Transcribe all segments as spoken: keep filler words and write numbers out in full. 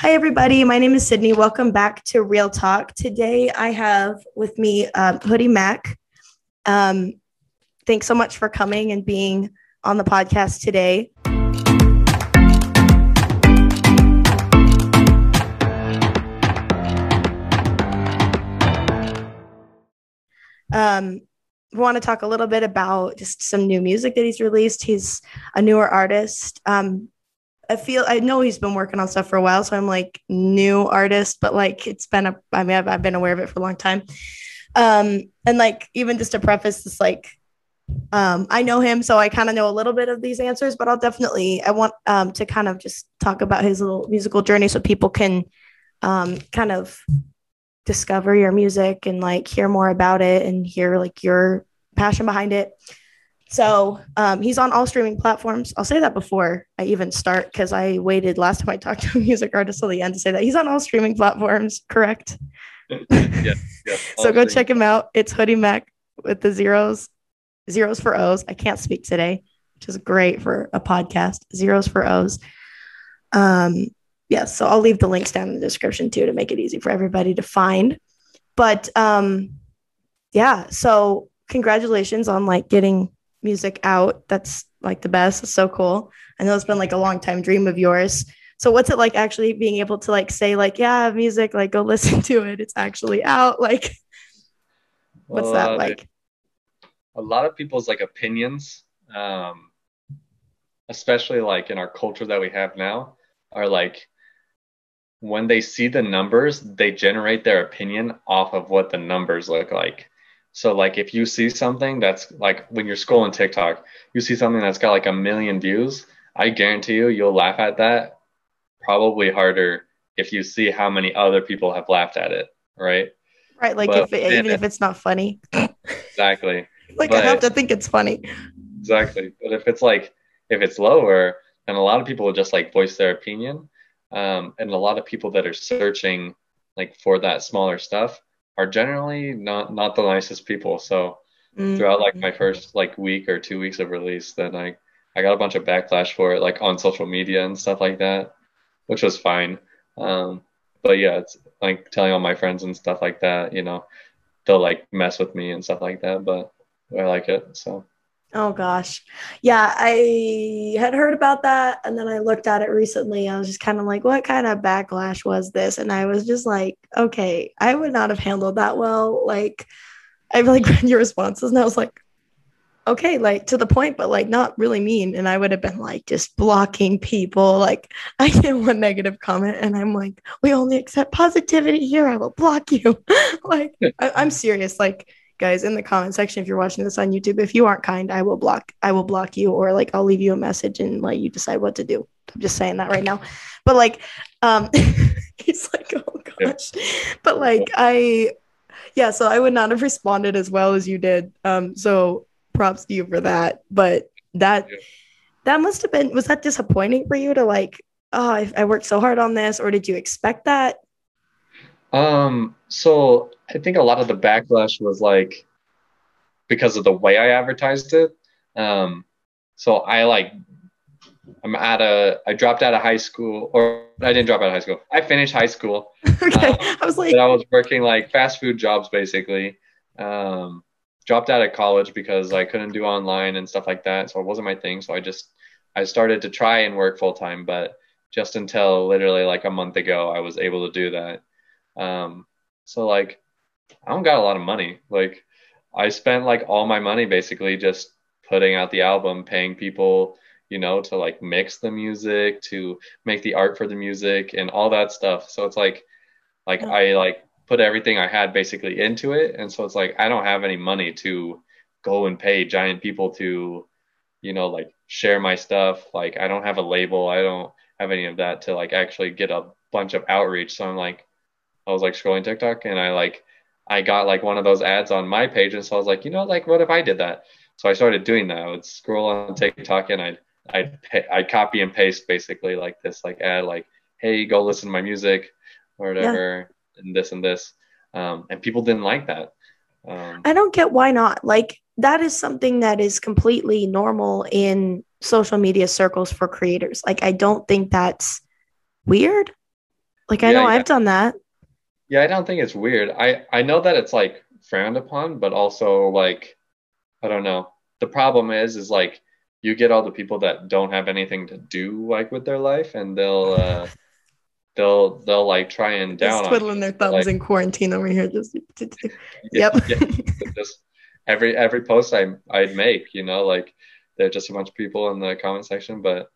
Hi, everybody. My name is Sydney. Welcome back to Real Talk. Today, I have with me um, Hoodie Mac. Um, thanks so much for coming and being on the podcast today. Um, we want to talk a little bit about just some new music that he's released. He's a newer artist. Um, I feel, I know he's been working on stuff for a while, so I'm like new artist, but like, it's been a, I mean, I've, I've been aware of it for a long time. Um, and like, even just to preface this, like, um, I know him, so I kind of know a little bit of these answers, but I'll definitely, I want, um, to kind of just talk about his little musical journey so people can, um, kind of discover your music and like hear more about it and hear like your passion behind it. So um, he's on all streaming platforms. I'll say that before I even start, because I waited last time I talked to a music artist till the end to say that he's on all streaming platforms, correct? yeah, yeah. So go check him out. It's Hoodie Mac with the zeros, zeros for O's. I can't speak today, which is great for a podcast. Zeros for O's. Um, Yes, yeah, so I'll leave the links down in the description too to make it easy for everybody to find. But um, yeah, so congratulations on like getting music out. That's like the best. It's so cool. I know it's been like a long time dream of yours. So what's it like actually being able to like say like, yeah, I have music, like go listen to it. It's actually out. Like, what's uh, that like? A lot of people's like opinions, um, especially like in our culture that we have now, are like, when they see the numbers, they generate their opinion off of what the numbers look like. So like, if you see something that's like, when you're scrolling TikTok, you see something that's got like a million views, I guarantee you, you'll laugh at that probably harder if you see how many other people have laughed at it, right? Right, like but if it, even if it's not funny. Exactly. Like but, I have to think it's funny. Exactly. But if it's like, if it's lower, then a lot of people will just like voice their opinion. Um, and a lot of people that are searching like for that smaller stuff are generally not, not the nicest people. So mm-hmm. throughout like my first like week or two weeks of release, then I, I got a bunch of backlash for it, like on social media and stuff like that, which was fine. Um, but yeah, it's like telling all my friends and stuff like that, you know, they'll like mess with me and stuff like that, but I like it. So. Oh gosh. Yeah. I had heard about that. And then I looked at it recently. I was just kind of like, what kind of backlash was this? And I was just like, okay, I would not have handled that well. Like I like read your responses and I was like, okay, like to the point, but like not really mean. And I would have been like, just blocking people. Like I get one negative comment and I'm like, we only accept positivity here. I will block you. Like I- I'm serious. Like, guys, in the comment section, if you're watching this on YouTube, if you aren't kind, I will block, I will block you, or like I'll leave you a message and like you decide what to do. I'm just saying that right now. But like, um, he's like, oh gosh. But like, I, yeah, so I would not have responded as well as you did. Um, so props to you for that. But that, that must have been, was that disappointing for you to like, oh, I, I worked so hard on this, or did you expect that? Um, so I think a lot of the backlash was like because of the way I advertised it. Um, so I like, I'm at a, I dropped out of high school, or I didn't drop out of high school. I finished high school. Okay, um, I was like, I was working like fast food jobs basically. Um, dropped out of college because I couldn't do online and stuff like that. So it wasn't my thing. So I just, I started to try and work full time, but just until literally like a month ago, I was able to do that. Um, so like, I don't got a lot of money. Like I spent like all my money basically just putting out the album, paying people, you know, to like mix the music, to make the art for the music and all that stuff. So it's like, like oh. I like put everything I had basically into it. And so it's like, I don't have any money to go and pay giant people to, you know, like share my stuff. Like I don't have a label. I don't have any of that to like actually get a bunch of outreach. So I'm like, I was like scrolling TikTok and I like, I got like one of those ads on my page. And so I was like, you know, like, what if I did that? So I started doing that. I would scroll on TikTok and I'd, I'd, I'd copy and paste basically like this, like ad, like, hey, go listen to my music or whatever. Yeah. And this and this. Um, and people didn't like that. Um, I don't get why not. Like that is something that is completely normal in social media circles for creators. Like, I don't think that's weird. Like, I yeah, know I've yeah. done that. Yeah, I don't think it's weird. I, I know that it's, like, frowned upon, but also, like, I don't know. The problem is, is, like, you get all the people that don't have anything to do, like, with their life, and they'll, uh, they'll, they'll, like, try and down just twiddling on their thumbs, like, in quarantine over here. Just, yep. Yeah, just every, every post I, I'd make, you know, like, there are just a bunch of people in the comment section, but,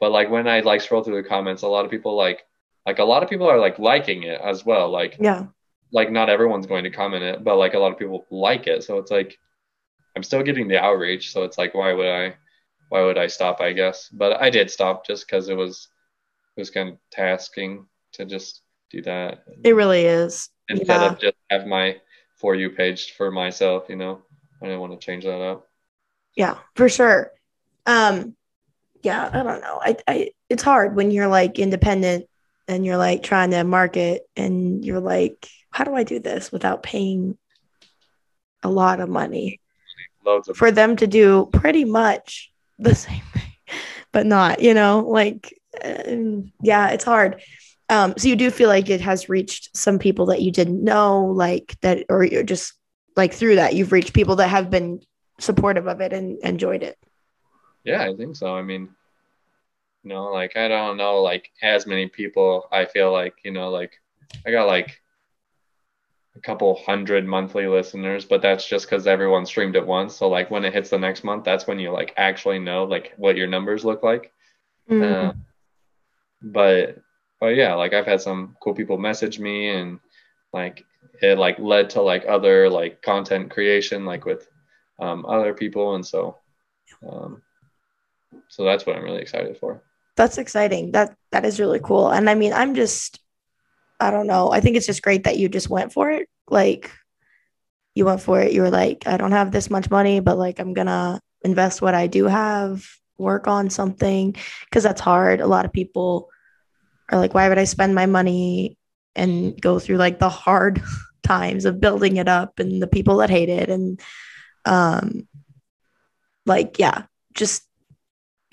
but, like, when I, like, scroll through the comments, a lot of people, like, Like a lot of people are like liking it as well. Like, yeah, like not everyone's going to comment it, but like a lot of people like it. So it's like, I'm still getting the outreach. So it's like, why would I, why would I stop, I guess? But I did stop just because it was, it was kind of tasking to just do that. It really is. Instead yeah. of just have my For You page for myself, you know, I didn't want to change that up. Yeah, for sure. Um, yeah, I don't know. I, I, it's hard when you're like independent and you're like trying to market and you're like, how do I do this without paying a lot of money Loads of for money. them to do pretty much the same thing, but not, you know, like, uh, yeah, it's hard. Um, so you do feel like it has reached some people that you didn't know, like that, or you're just like through that, you've reached people that have been supportive of it and enjoyed it. Yeah, I think so. I mean, you know, like, I don't know, like, as many people, I feel like, you know, like, I got, like, a couple hundred monthly listeners, but that's just because everyone streamed it once. So, like, when it hits the next month, that's when you, like, actually know, like, what your numbers look like. Mm-hmm. uh, but, but, yeah, like, I've had some cool people message me, and, like, it, like, led to, like, other, like, content creation, like, with um, other people, and so, um, so that's what I'm really excited for. That's exciting. That that is really cool. And I mean, I'm just, I don't know. I think it's just great that you just went for it. Like, you went for it. You were like, I don't have this much money, but like, I'm going to invest what I do have, work on something. Cause that's hard. A lot of people are like, why would I spend my money and go through like the hard times of building it up and the people that hate it. And um, like, yeah, just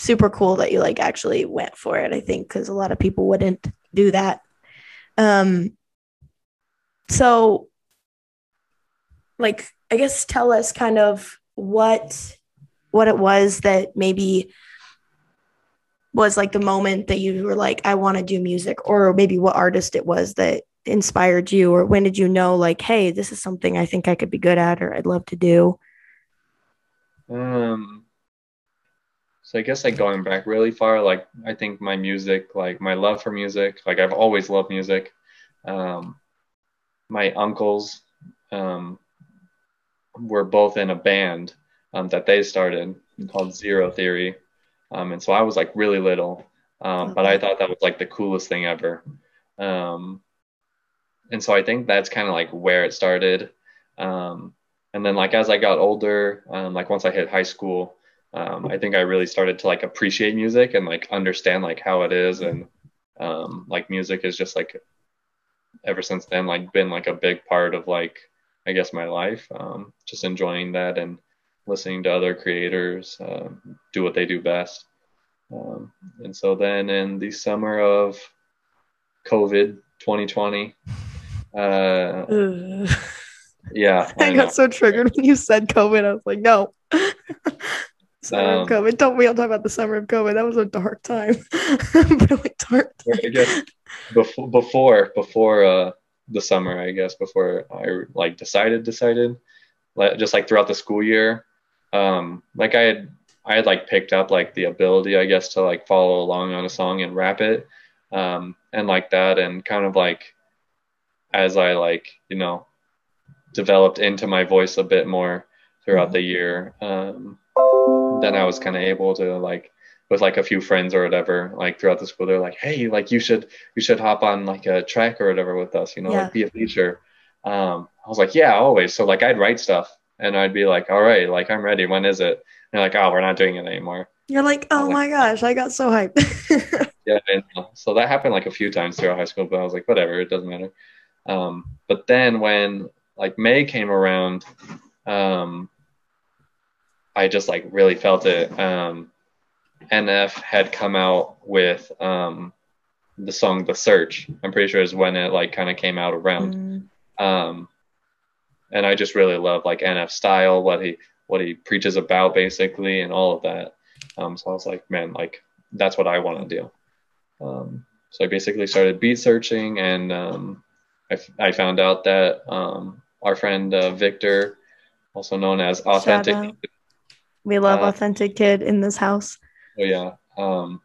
super cool that you like actually went for it, I think, because a lot of people wouldn't do that. Um, so like, I guess tell us kind of what, what it was that maybe was like the moment that you were like, I want to do music, or maybe what artist it was that inspired you, or when did you know like, hey, this is something I think I could be good at, or I'd love to do. Um, So I guess like going back really far, like I think my music, like my love for music, like I've always loved music. Um, my uncles um, were both in a band um, that they started called Zero Theory. Um, and so I was like really little, um, but I thought that was like the coolest thing ever. Um, and so I think that's kind of like where it started. Um, and then like as I got older, um, like once I hit high school, Um, I think I really started to like appreciate music and like understand like how it is, and um, like music is just like ever since then like been like a big part of like I guess my life, um, just enjoying that and listening to other creators uh, do what they do best, um, and so then in the summer of COVID twenty twenty uh, yeah I, I got so triggered when you said COVID. I was like, no. Summer um, of COVID. Don't we all talk about the summer of COVID? That was a dark time. Really dark time. I guess before before before uh, the summer, I guess before I like decided decided, like, just like throughout the school year, um, like I had I had like picked up like the ability, I guess, to like follow along on a song and rap it, um, and like that, and kind of like as I like you know developed into my voice a bit more throughout the year. Um, then I was kind of able to like with like a few friends or whatever, like throughout the school, they're like, hey, like you should, you should hop on like a track or whatever with us, you know, yeah. like be a feature. Um, I was like, yeah, always. So like I'd write stuff and I'd be like, all right, like I'm ready. When is it? And they're like, oh, we're not doing it anymore. You're like, oh my like, gosh, I got so hyped. Yeah. And so that happened like a few times throughout high school, but I was like, whatever, it doesn't matter. Um, but then when like May came around, um, I just like really felt it. Um, N F had come out with um, the song The Search, I'm pretty sure is when it like kind of came out around. Mm. Um, and I just really love like N F style, what he what he preaches about basically, and all of that. Um, so I was like, man, like that's what I want to do. Um, so I basically started beat searching, and um, I, f- I found out that um, our friend uh, Victor, also known as Authentic Kid. We love uh, Authentic Kid in this house. Oh yeah. Um,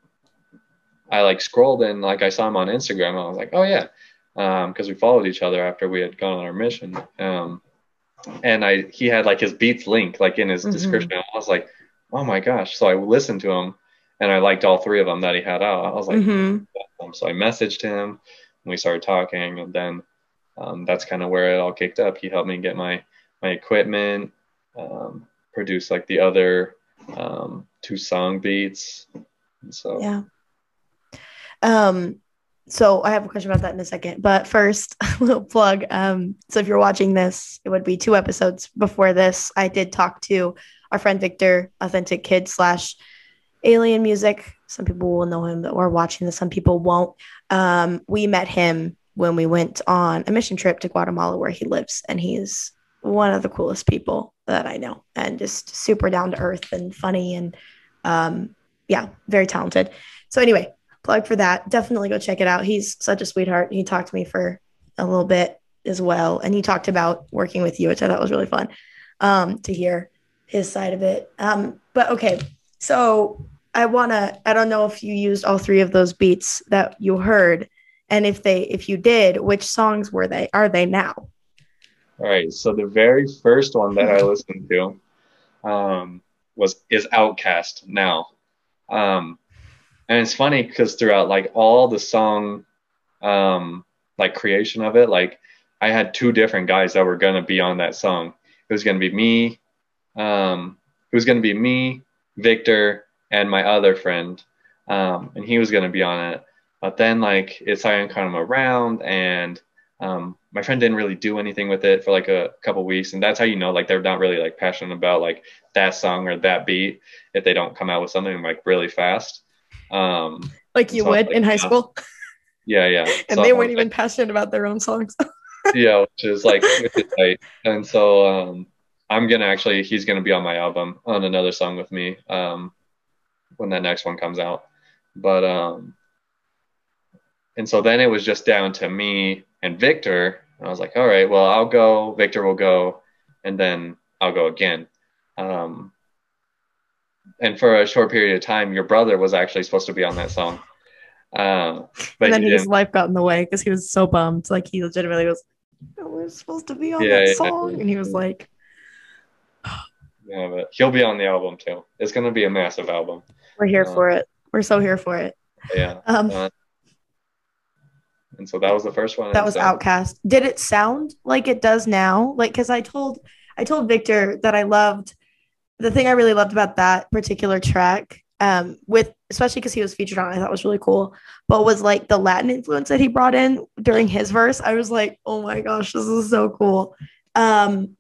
I like scrolled and like I saw him on Instagram. And I was like, oh yeah, because um, we followed each other after we had gone on our mission. Um, and I he had like his Beats link like in his mm-hmm. description. I was like, oh my gosh! So I listened to him, and I liked all three of them that he had out. I was like, mm-hmm. so I messaged him, and we started talking, and then um, that's kind of where it all kicked up. He helped me get my my equipment, um, produce like the other um, two song beats. And so yeah. Um, so I have a question about that in a second, but first a little plug. Um, so if you're watching this, it would be two episodes before this. I did talk to our friend, Victor, Authentic Kid slash Alien Music. Some people will know him that are watching this. Some people won't. Um, we met him when we went on a mission trip to Guatemala where he lives, and he is one of the coolest people that I know and just super down to earth and funny and, um, yeah, very talented. So anyway, plug for that. Definitely go check it out. He's such a sweetheart. He talked to me for a little bit as well. And he talked about working with you, which I thought was really fun um, to hear his side of it. Um, but okay. So I want to, I don't know if you used all three of those beats that you heard. And if they, if you did, which songs were they, are they now? All right. So the very first one that I listened to um, was, is Outcast Now. Um, And it's funny because throughout like all the song, um, like creation of it, like I had two different guys that were going to be on that song. It was going to be me, um, it was going to be me, Victor, and my other friend. Um, and he was going to be on it. But then like it started kind of around, and um, my friend didn't really do anything with it for like a couple weeks. And that's how you know, like they're not really like passionate about like that song or that beat if they don't come out with something like really fast. Um, like you so would like, in high school. Yeah, yeah. And so they weren't like, even passionate about their own songs. Yeah, which is like, which is tight. And so um, I'm gonna actually, he's gonna be on my album on another song with me um, when that next one comes out. But um, and so then it was just down to me and Victor, and I was like, all right, well, I'll go. Victor will go, and then I'll go again. Um, And for a short period of time, your brother was actually supposed to be on that song. Um, but and then his life got in the way because he was so bummed. Like, he legitimately was, oh, we're supposed to be on yeah, that yeah, song. Yeah. And he was like, yeah, but he'll be on the album too. It's going to be a massive album. We're here um, for it. We're so here for it. Yeah. Um, uh, and so that was the first one. That was Outcast. Did it sound like it does now? Like, because I told, I told Victor that I loved. The thing I really loved about that particular track, um, with especially because he was featured on it, I thought was really cool, but was like the Latin influence that he brought in during his verse. I was like, oh my gosh, this is so cool. Um,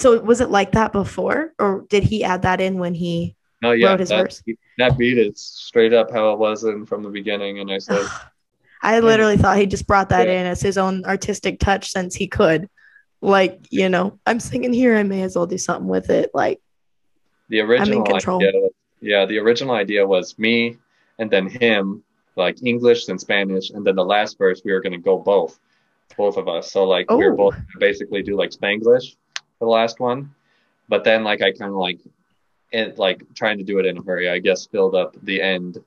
so was it like that before, or did he add that in when he oh, yeah, wrote his that, verse? That beat is straight up how it was in from the beginning. And I said, I literally yeah. thought he just brought that yeah. in as his own artistic touch since he could. Like, you know, I'm singing here, I may as well do something with it. Like, The original idea, yeah, the original idea was me and then him, like English and Spanish, and then the last verse we were gonna go both, both of us. So like oh. we were both basically do like Spanglish for the last one, but then like I kind of like it, like trying to do it in a hurry, I guess, filled up the end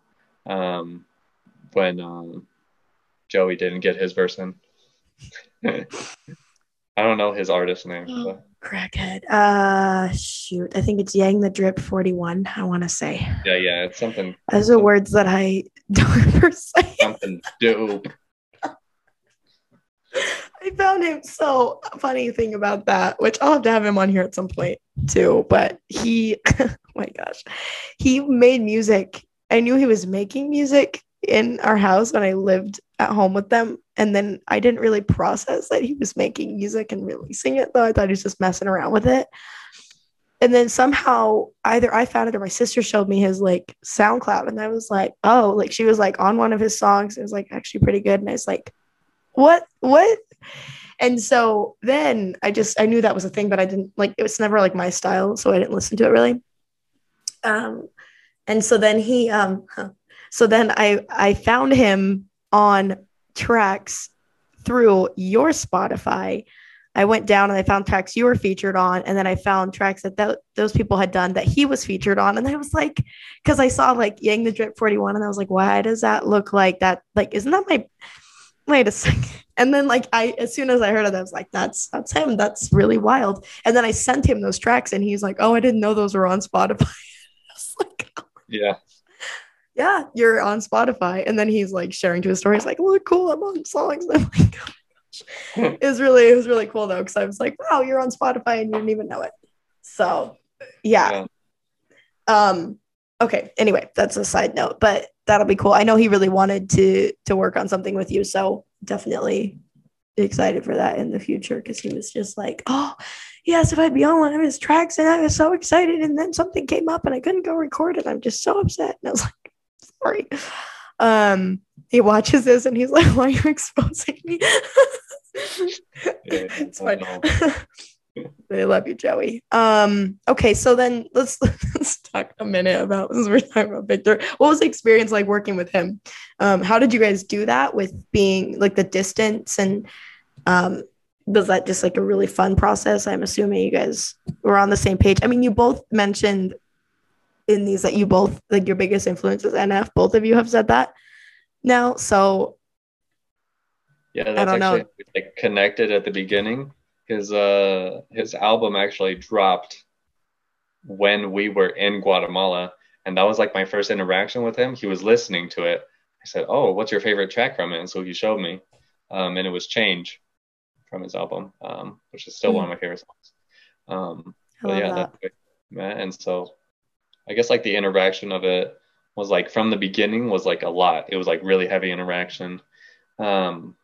um, when um, Joey didn't get his verse in. I don't know his artist name. So. Crackhead. Uh, shoot. I think it's Yang the Drip forty-one, I want to say. Yeah, yeah. It's something. Those are words that I don't ever say. Something dope. I found him so funny thing about that, which I'll have to have him on here at some point too. But he, oh my gosh, he made music. I knew he was making music in our house when I lived at home with them. And then I didn't really process that he was making music and releasing it, though. I thought he was just messing around with it. And then somehow either I found it or my sister showed me his like SoundCloud. And I was like, oh, like she was like on one of his songs. It was like actually pretty good. And I was like, what, what? And so then I just, I knew that was a thing, but I didn't like, it was never like my style. So I didn't listen to it really. Um, and so then he, um, so then I, I found him on tracks through your Spotify. I went down and I found tracks you were featured on. And then I found tracks that th- those people had done that he was featured on. And I was like, cause I saw like Yang the Drip forty-one. And I was like, why does that look like that? Like, isn't that my, wait a second. And then like, I, as soon as I heard of that, I was like, that's, that's him. That's really wild. And then I sent him those tracks and he's like, oh, I didn't know those were on Spotify. I was like, oh. Yeah. Yeah. You're on Spotify. And then he's like sharing to his story. He's like, look, cool. I'm on songs. And I'm like, it was really it was really cool though, because I was like, wow, you're on Spotify and you didn't even know it. So yeah. yeah um okay anyway, that's a side note, but that'll be cool. I know he really wanted to to work on something with you, so definitely excited for that in the future, because he was just like, oh yes, if I'd be on one of his tracks, and I was so excited, and then something came up and I couldn't go record it. I'm just so upset. And I was like, sorry. Um he watches this and he's like, why are you exposing me? Yeah, it's fine. They love you, Joey. Um okay, so then let's let's talk a minute about, since we're talking about Victor, what was the experience like working with him? Um how did you guys do that with being like the distance? And um was that just like a really fun process? I'm assuming you guys were on the same page. I mean, you both mentioned in these that you both like your biggest influence is N F. Both of you have said that now, so yeah, that's I don't actually know. Like connected at the beginning. His uh his album actually dropped when we were in Guatemala, and that was like my first interaction with him. He was listening to it. I said, "Oh, what's your favorite track from it?" And so he showed me, um, and it was "Change" from his album, um, which is still mm-hmm. one of my favorite songs. Um, I love yeah, that. That, and so. I guess like the interaction of it was like from the beginning was like a lot. It was like really heavy interaction. Um,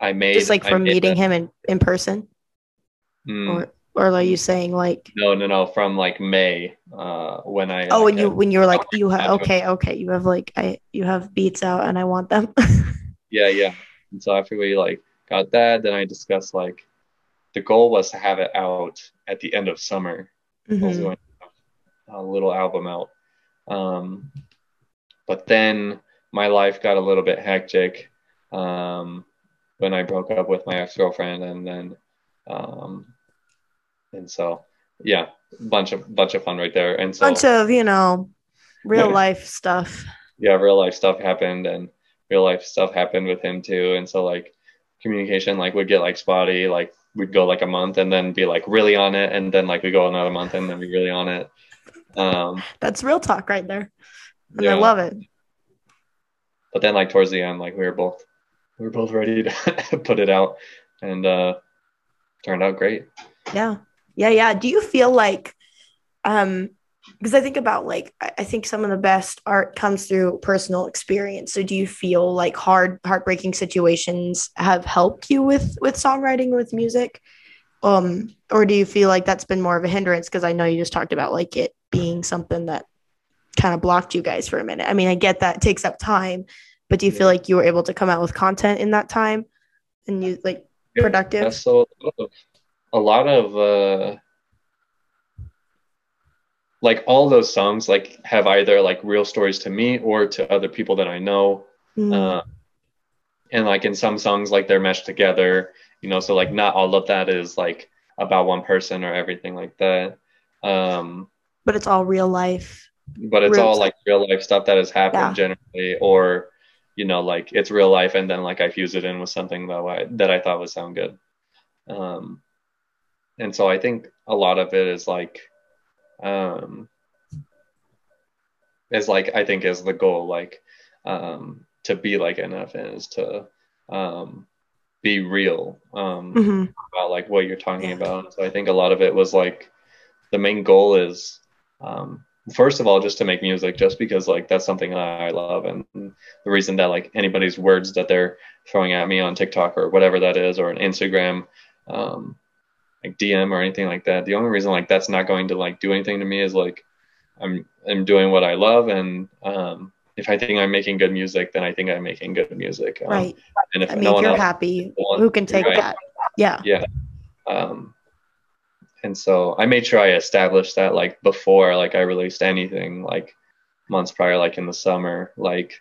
I made just like from meeting him in, in person, mm. or or are you saying like no no no from like May uh, when I oh like, when you when you were like you have okay okay you have like I you have beats out and I want them. yeah yeah. And so after we like got that, then I discussed like the goal was to have it out at the end of summer. Mm-hmm. A little album out, um, but then my life got a little bit hectic um, when I broke up with my ex-girlfriend, and then um, and so yeah, bunch of bunch of fun right there, and so bunch of you know real yeah, life stuff. Yeah, real life stuff happened, and real life stuff happened with him too, and so like communication like would get like spotty, like we'd go like a month and then be like really on it, and then like we go another month and then be really on it. Um that's real talk right there, and yeah. I love it. But then like towards the end, like we were both we were both ready to put it out, and uh turned out great. Yeah yeah yeah Do you feel like um because I think about like I think some of the best art comes through personal experience, so do you feel like hard heartbreaking situations have helped you with with songwriting, with music? Um, or do you feel like that's been more of a hindrance? Because I know you just talked about like it being something that kind of blocked you guys for a minute. I mean, I get that it takes up time, but do you yeah. feel like you were able to come out with content in that time and you like yeah. productive? Yeah, so a lot of uh, like all those songs like have either like real stories to me or to other people that I know. Mm. Uh, and like in some songs, like they're meshed together. You know, so like not all of that is like about one person or everything like that. Um, but it's all real life. But it's real all stuff. Like real life stuff that has happened yeah. generally, or you know, like it's real life, and then like I fuse it in with something that I that I thought would sound good. Um, and so I think a lot of it is like, um, is like I think is the goal, like um, to be like N F is to. Um, be real um mm-hmm. about like what you're talking yeah. about. So I think a lot of it was like the main goal is um first of all just to make music, just because like that's something I love, and the reason that like anybody's words that they're throwing at me on TikTok or whatever that is, or on Instagram, um I like D M or anything like that. The only reason like that's not going to like do anything to me is like I'm I'm doing what I love, and um, if I think I'm making good music, then I think I'm making good music. Um, right. And if I mean, no if one you're else happy, one, who can take right? that? Yeah. Yeah. Um, and so I made sure I established that like before, like I released anything, like months prior, like in the summer, like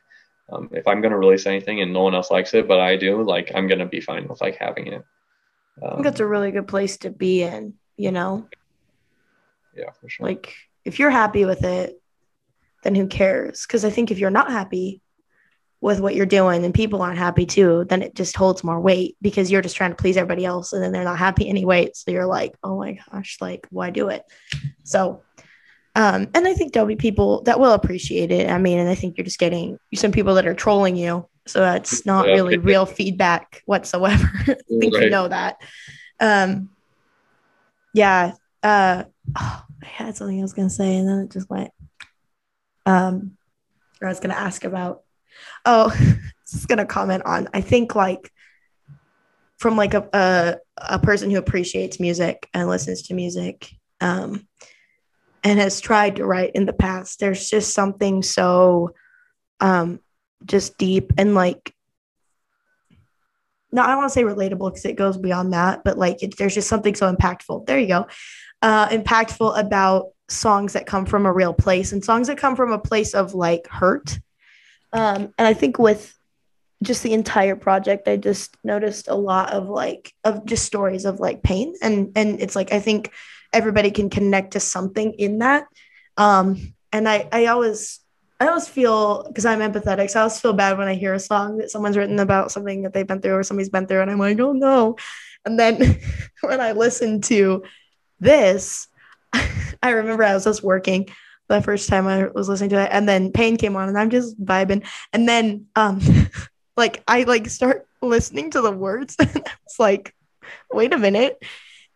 um, if I'm going to release anything and no one else likes it, but I do, like, I'm going to be fine with like having it. Um, I think that's a really good place to be in, you know? Yeah, for sure. Like if you're happy with it, then who cares? Because I think if you're not happy with what you're doing and people aren't happy too, then it just holds more weight because you're just trying to please everybody else and then they're not happy anyway. So you're like, oh my gosh, like why do it? So, um, and I think there'll be people that will appreciate it. I mean, and I think you're just getting some people that are trolling you. So that's not yeah. really real feedback whatsoever. I think right. you know that. Um, yeah. Uh, oh, I had something I was going to say and then it just went. Um, or I was going to ask about, oh, just going to comment on, I think like from like a, a, a person who appreciates music and listens to music, um, and has tried to write in the past, there's just something so, um, just deep and like, no, I don't want to say relatable because it goes beyond that, but like, it, there's just something so impactful. There you go. Uh, impactful about songs that come from a real place and songs that come from a place of like hurt. Um, and I think with just the entire project, I just noticed a lot of like, of just stories of like pain. And, and it's like, I think everybody can connect to something in that. Um, and I, I always, I always feel, because I'm empathetic, so I always feel bad when I hear a song that someone's written about something that they've been through or somebody's been through. And I'm like, oh no. And then when I listen to this, I remember I was just working the first time I was listening to it, and then Pain came on and I'm just vibing. And then um, like I like start listening to the words and I was like, wait a minute.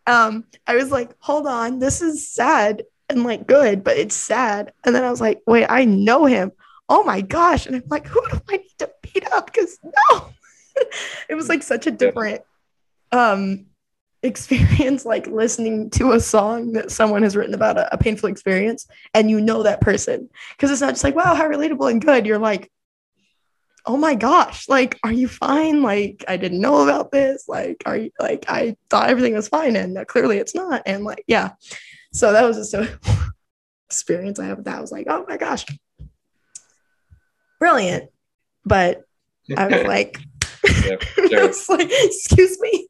Um, I was like, hold on, this is sad and like good, but it's sad. And then I was like, wait, I know him. Oh my gosh. And I'm like, who do I need to beat up? Because no, it was like such a different um experience, like listening to a song that someone has written about a, a painful experience and you know that person, because it's not just like, wow, how relatable and good. You're like, oh my gosh, like, are you fine? Like, I didn't know about this. Like, are you like, I thought everything was fine and uh, clearly it's not. And like, yeah, so that was just an experience I had with that. I was like, oh my gosh, brilliant. But I was like, yeah, sure. I was like, excuse me.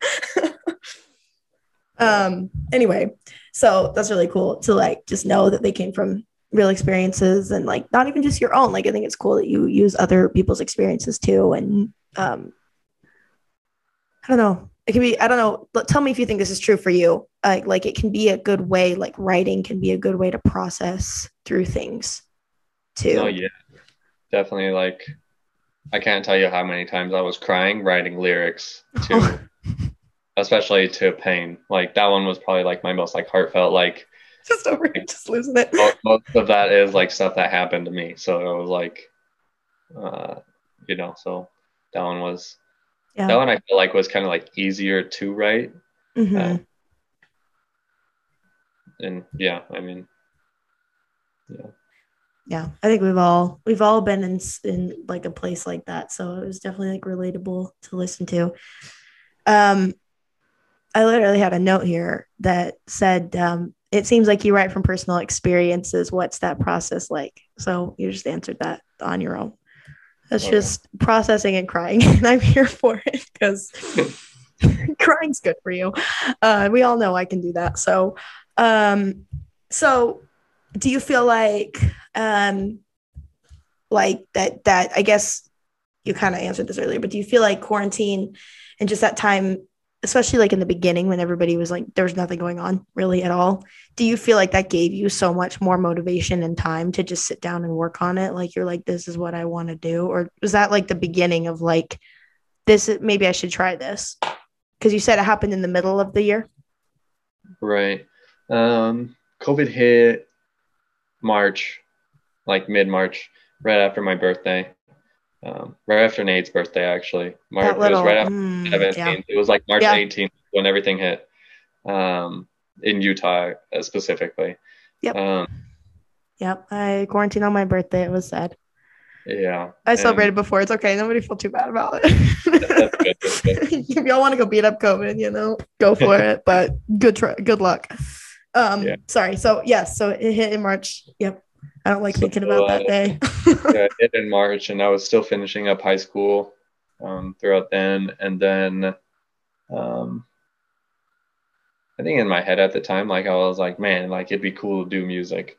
Um, anyway, so that's really cool to like, just know that they came from real experiences and like, not even just your own. Like, I think it's cool that you use other people's experiences too. And, um, I don't know, it can be, I don't know. Tell me if you think this is true for you. Uh, like it can be a good way, like writing can be a good way to process through things too. Oh yeah, definitely. Like, I can't tell you how many times I was crying writing lyrics to especially to Pain. Like that one was probably like my most like heartfelt, like just over like, just losing it. Most of that is like stuff that happened to me, so it was like uh you know, so that one was yeah. that one I feel like was kind of like easier to write. Mm-hmm. uh, and yeah I mean yeah yeah I think we've all we've all been in in like a place like that, so it was definitely like relatable to listen to. um I literally had a note here that said, um, it seems like you write from personal experiences. What's that process like? So you just answered that on your own. That's okay. Just processing and crying. And I'm here for it because crying's good for you. Uh, we all know I can do that. So, um, so do you feel like, um, like that, that I guess you kind of answered this earlier, but do you feel like quarantine and just that time, especially like in the beginning when everybody was like, there was nothing going on really at all. Do you feel like that gave you so much more motivation and time to just sit down and work on it? Like, you're like, this is what I want to do. Or was that like the beginning of like, this, maybe I should try this? Cause you said it happened in the middle of the year. Right. Um, COVID hit March, like mid March, right after my birthday. Um, right after Nate's birthday, actually. March, little, it was right after mm, seventeenth. Yeah. It was like March yeah. eighteenth when everything hit. um, in Utah specifically. Yep. Um, yep. I quarantined on my birthday. It was sad. Yeah. I celebrated before. It's okay. Nobody feel too bad about it. That's good, that's good. If y'all want to go beat up COVID, you know, go for it. But good, tr- good luck. Um, yeah. Sorry. So yes. So it hit in March. Yep. I don't like so, thinking about uh, that day. Yeah, it hit in March, and I was still finishing up high school um, throughout then. And then, um, I think in my head at the time, like I was like, man, like it'd be cool to do music.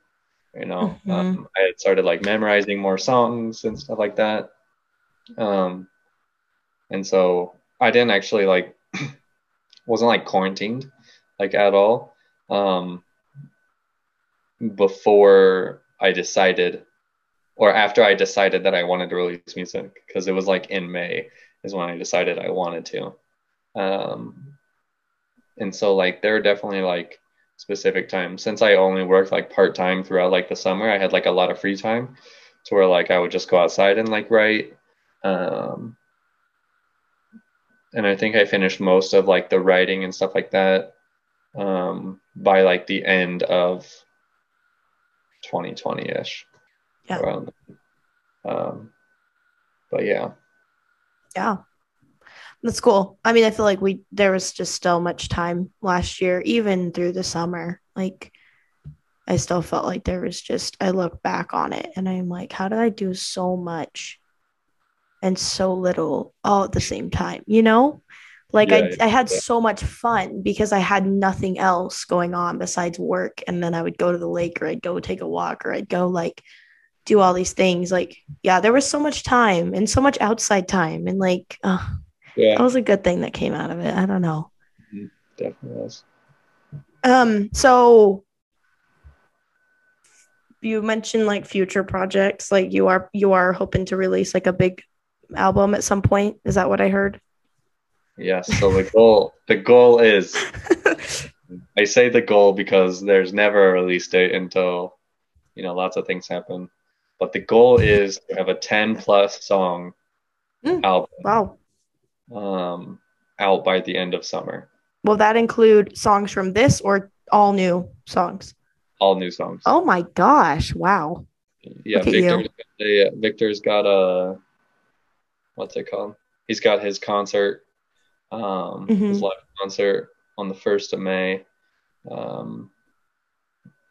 You know, mm-hmm. um, I had started like memorizing more songs and stuff like that. Um, and so I didn't actually like, wasn't like quarantined like at all um, before I decided or after I decided that I wanted to release music, because it was like in May is when I decided I wanted to. Um, and so like, there are definitely like, specific time, since I only worked like part-time throughout like the summer, I had like a lot of free time to where like I would just go outside and like write, um and I think I finished most of like the writing and stuff like that um by like the end of twenty twenty ish. Yeah. Around, um but yeah yeah that's cool. I mean, I feel like we there was just still much time last year, even through the summer. Like, I still felt like there was just, I look back on it and I'm like, how did I do so much and so little all at the same time? You know, like yeah, I, yeah. I had so much fun because I had nothing else going on besides work. And then I would go to the lake, or I'd go take a walk, or I'd go like do all these things. Like, yeah, there was so much time and so much outside time, and like, uh, yeah. That was a good thing that came out of it. I don't know. Mm-hmm. Definitely was. Um, so you mentioned like future projects, like you are you are hoping to release like a big album at some point. Is that what I heard? Yeah, so the goal the goal is I say the goal because there's never a release date until, you know, lots of things happen. But the goal is to have a ten plus song mm. album. Wow. Um, out by the end of summer. Will that include songs from this or all new songs? All new songs. Oh my gosh! Wow. Yeah, Victor's got, a, Victor's got a what's it called? He's got his concert, um, mm-hmm. his live concert on the first of May, um,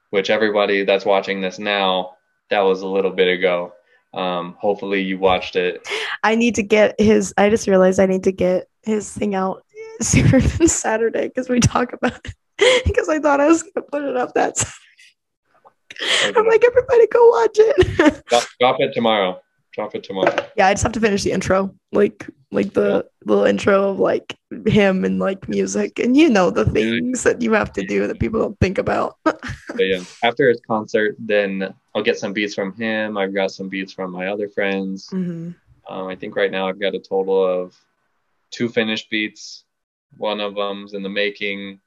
which everybody that's watching this now, that was a little bit ago. Um, hopefully you watched it. I need to get his, I just realized I need to get his thing out sooner than Saturday, because we talk about it, because I thought I was going to put it up that Saturday. I'm like, everybody go watch it. drop, drop it tomorrow. Drop it tomorrow. Yeah, I just have to finish the intro, like like the yeah. little intro of like him and like music, and you know the things that you have to do that people don't think about. Yeah, after his concert, then I'll get some beats from him. I've got some beats from my other friends. Mm-hmm. Um, I think right now I've got a total of two finished beats. One of them's in the making,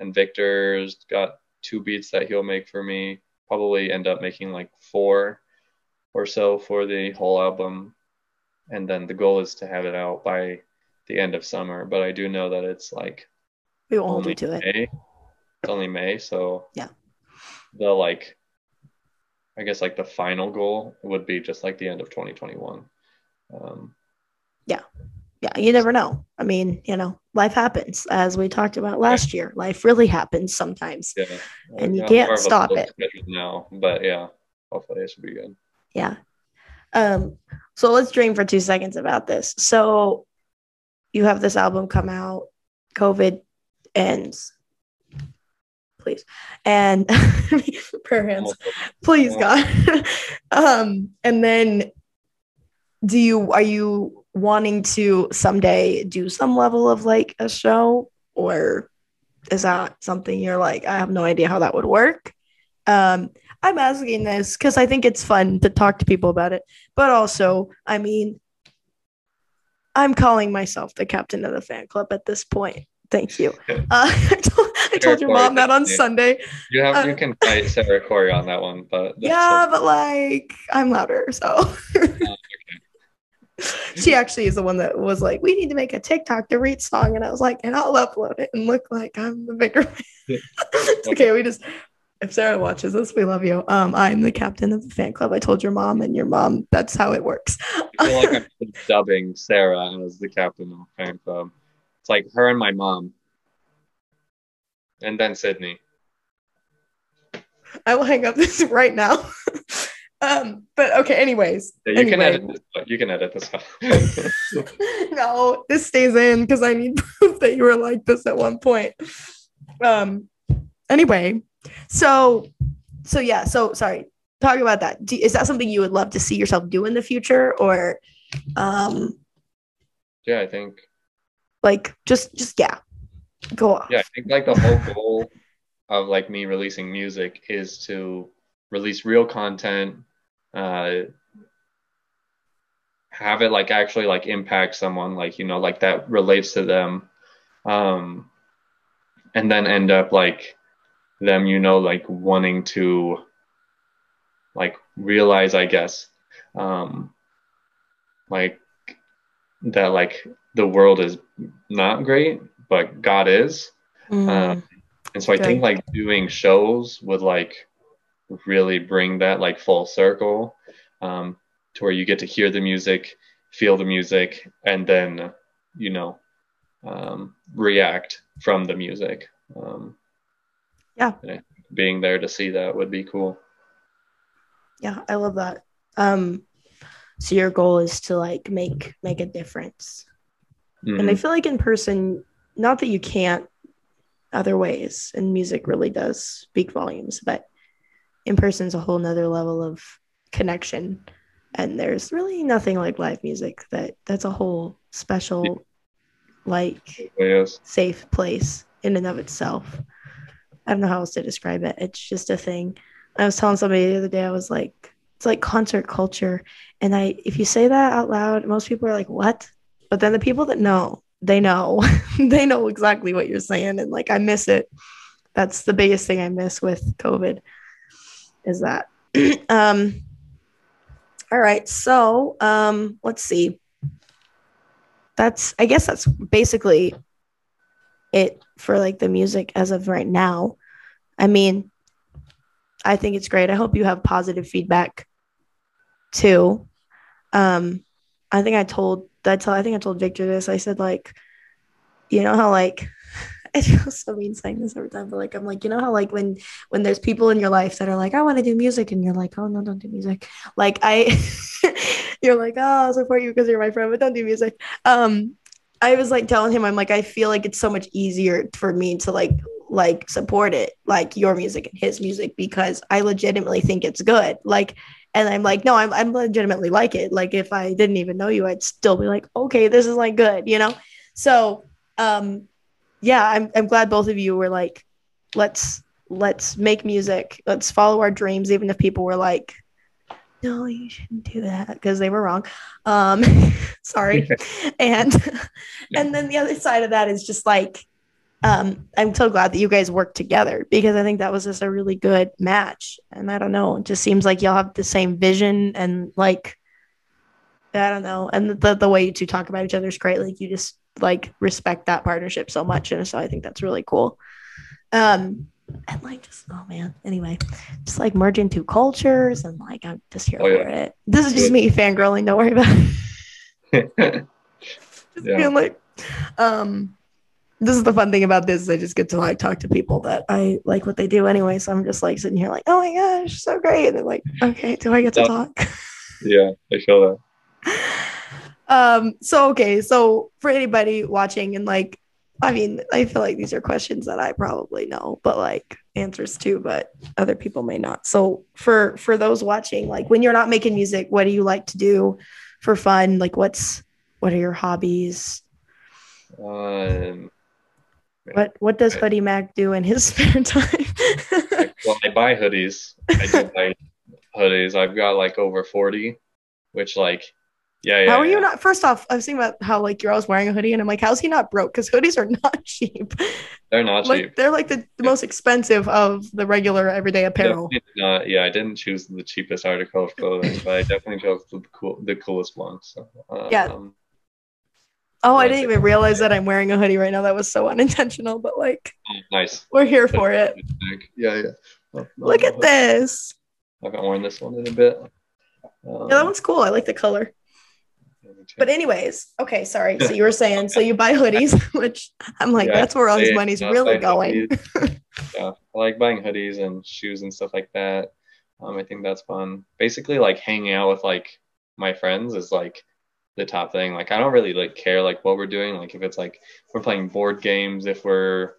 and Victor's got two beats that he'll make for me. Probably end up making like four or so for the whole album, and then the goal is to have it out by the end of summer. But I do know that it's like we won't hold you to it. May. It's only May, so yeah. The like, I guess like the final goal would be just like the end of twenty twenty-one. Um, yeah, yeah. You never know. I mean, you know, life happens, as we talked about last year. Life really happens sometimes, yeah. and you yeah, can't stop it now. But yeah, hopefully it should be good. Yeah. Um, so let's dream for two seconds about this. So you have this album come out, COVID ends, please. And prayer hands, please God. um, and then do you, are you wanting to someday do some level of like a show, or is that something you're like, I have no idea how that would work? Um, I'm asking this because I think it's fun to talk to people about it. But also, I mean, I'm calling myself the captain of the fan club at this point. Thank you. Uh, I told, I told your mom that on Sunday. You have uh, you can fight Sarah Corey on that one. But yeah, so- but like, I'm louder, so. She actually is the one that was like, we need to make a TikTok to reach song. And I was like, and I'll upload it and look like I'm the bigger man. Okay, we just, if Sarah watches this, we love you. Um, I'm the captain of the fan club. I told your mom, and your mom, that's how it works. I feel like I've been dubbing Sarah as the captain of the fan club. It's like her and my mom. And then Sydney. I will hang up this right now. Um, but okay, anyways. Yeah, you anyway. can edit this out. You can edit this out. No, this stays in because I need proof that you were like this at one point. Um, anyway, so so yeah, so sorry. Talking about that. Do, is that something you would love to see yourself do in the future? Or um Yeah, I think. Like just just yeah. Go off. Yeah, I think like the whole goal of like me releasing music is to release real content, uh, have it like actually like impact someone, like, you know, like that relates to them. Um, and then end up like them, you know, like wanting to like realize, I guess, um, like that, like the world is not great, but God is. Mm. Um, and so I Good. think like doing shows would like really bring that like full circle, um, to where you get to hear the music, feel the music, and then, you know, um, react from the music. Um, yeah. Being there to see that would be cool. Yeah, I love that. Um, so your goal is to like make, make a difference. Mm-hmm. And I feel like in person, not that you can't other ways, and music really does speak volumes, but in person is a whole nother level of connection. And there's really nothing like live music. That that's a whole special, like yes. safe place in and of itself. I don't know how else to describe it. It's just a thing. I was telling somebody the other day, I was like, it's like concert culture. And I, if you say that out loud, most people are like, what? But then the people that know, they know, they know exactly what you're saying. And like, I miss it. That's the biggest thing I miss with COVID. Is that um all right, so um let's see, that's I guess that's basically it for like the music as of right now. I mean, I think it's great. I hope you have positive feedback too. um I think I told that's I think I told Victor this. I said, like, you know how like I feel so mean saying this every time, but like, I'm like, you know how like when when there's people in your life that are like, I want to do music, and you're like, oh no, don't do music. Like I, you're like, oh, I'll support you because you're my friend, but don't do music. Um, I was like telling him, I'm like, I feel like it's so much easier for me to like like support it, like your music and his music, because I legitimately think it's good. Like, and I'm like, no, I'm I'm legitimately like it. Like if I didn't even know you, I'd still be like, okay, this is like good, you know? So, um. yeah, I'm I'm glad both of you were like, let's let's make music. Let's follow our dreams, even if people were like, no, you shouldn't do that, because they were wrong. Um, sorry. And and then the other side of that is just like, um, I'm so glad that you guys worked together, because I think that was just a really good match. And I don't know, it just seems like y'all have the same vision, and like, I don't know. And the the way you two talk about each other is great. Like you just like respect that partnership so much, and so I think that's really cool. Um and like just oh man anyway just like merging two cultures, and like I'm just here oh, for yeah. it. This is just me fangirling, don't worry about it. Just yeah. being like, um this is the fun thing about this, is I just get to like talk to people that I like what they do anyway, so I'm just like sitting here like, oh my gosh, so great, and they're like, okay, do I get to talk? Yeah, I feel that. Um, so, okay. So for anybody watching, and like, I mean, I feel like these are questions that I probably know, but like answers to, but other people may not. So for, for those watching, like when you're not making music, what do you like to do for fun? Like what's, what are your hobbies? Um, what, what does I, Hoodie Mac do in his spare time? Well, I buy hoodies. I do buy hoodies. I've got like over forty, which like, Yeah, yeah. How are yeah. you not? First off, I was thinking about how like you're always wearing a hoodie, and I'm like, how's he not broke? Because hoodies are not cheap. They're not like, cheap. They're like the, the yeah. most expensive of the regular everyday apparel. Not, yeah, I didn't choose the cheapest article of clothing, but I definitely chose the cool, the coolest one. So um, yeah. Oh, I didn't even realize that I'm wearing a hoodie right now. That was so unintentional, but like, nice. We're here for it. Yeah, yeah. Well, look at this. I haven't worn this one in a bit. Um, yeah, that one's cool. I like the color. But anyways, okay, sorry. So you were saying, so you buy hoodies, which I'm like, yeah, that's where all his money's really going. Yeah, I like buying hoodies and shoes and stuff like that. Um, I think that's fun. Basically, like hanging out with like my friends is like the top thing. Like I don't really like care like what we're doing. Like if it's like we're playing board games, if we're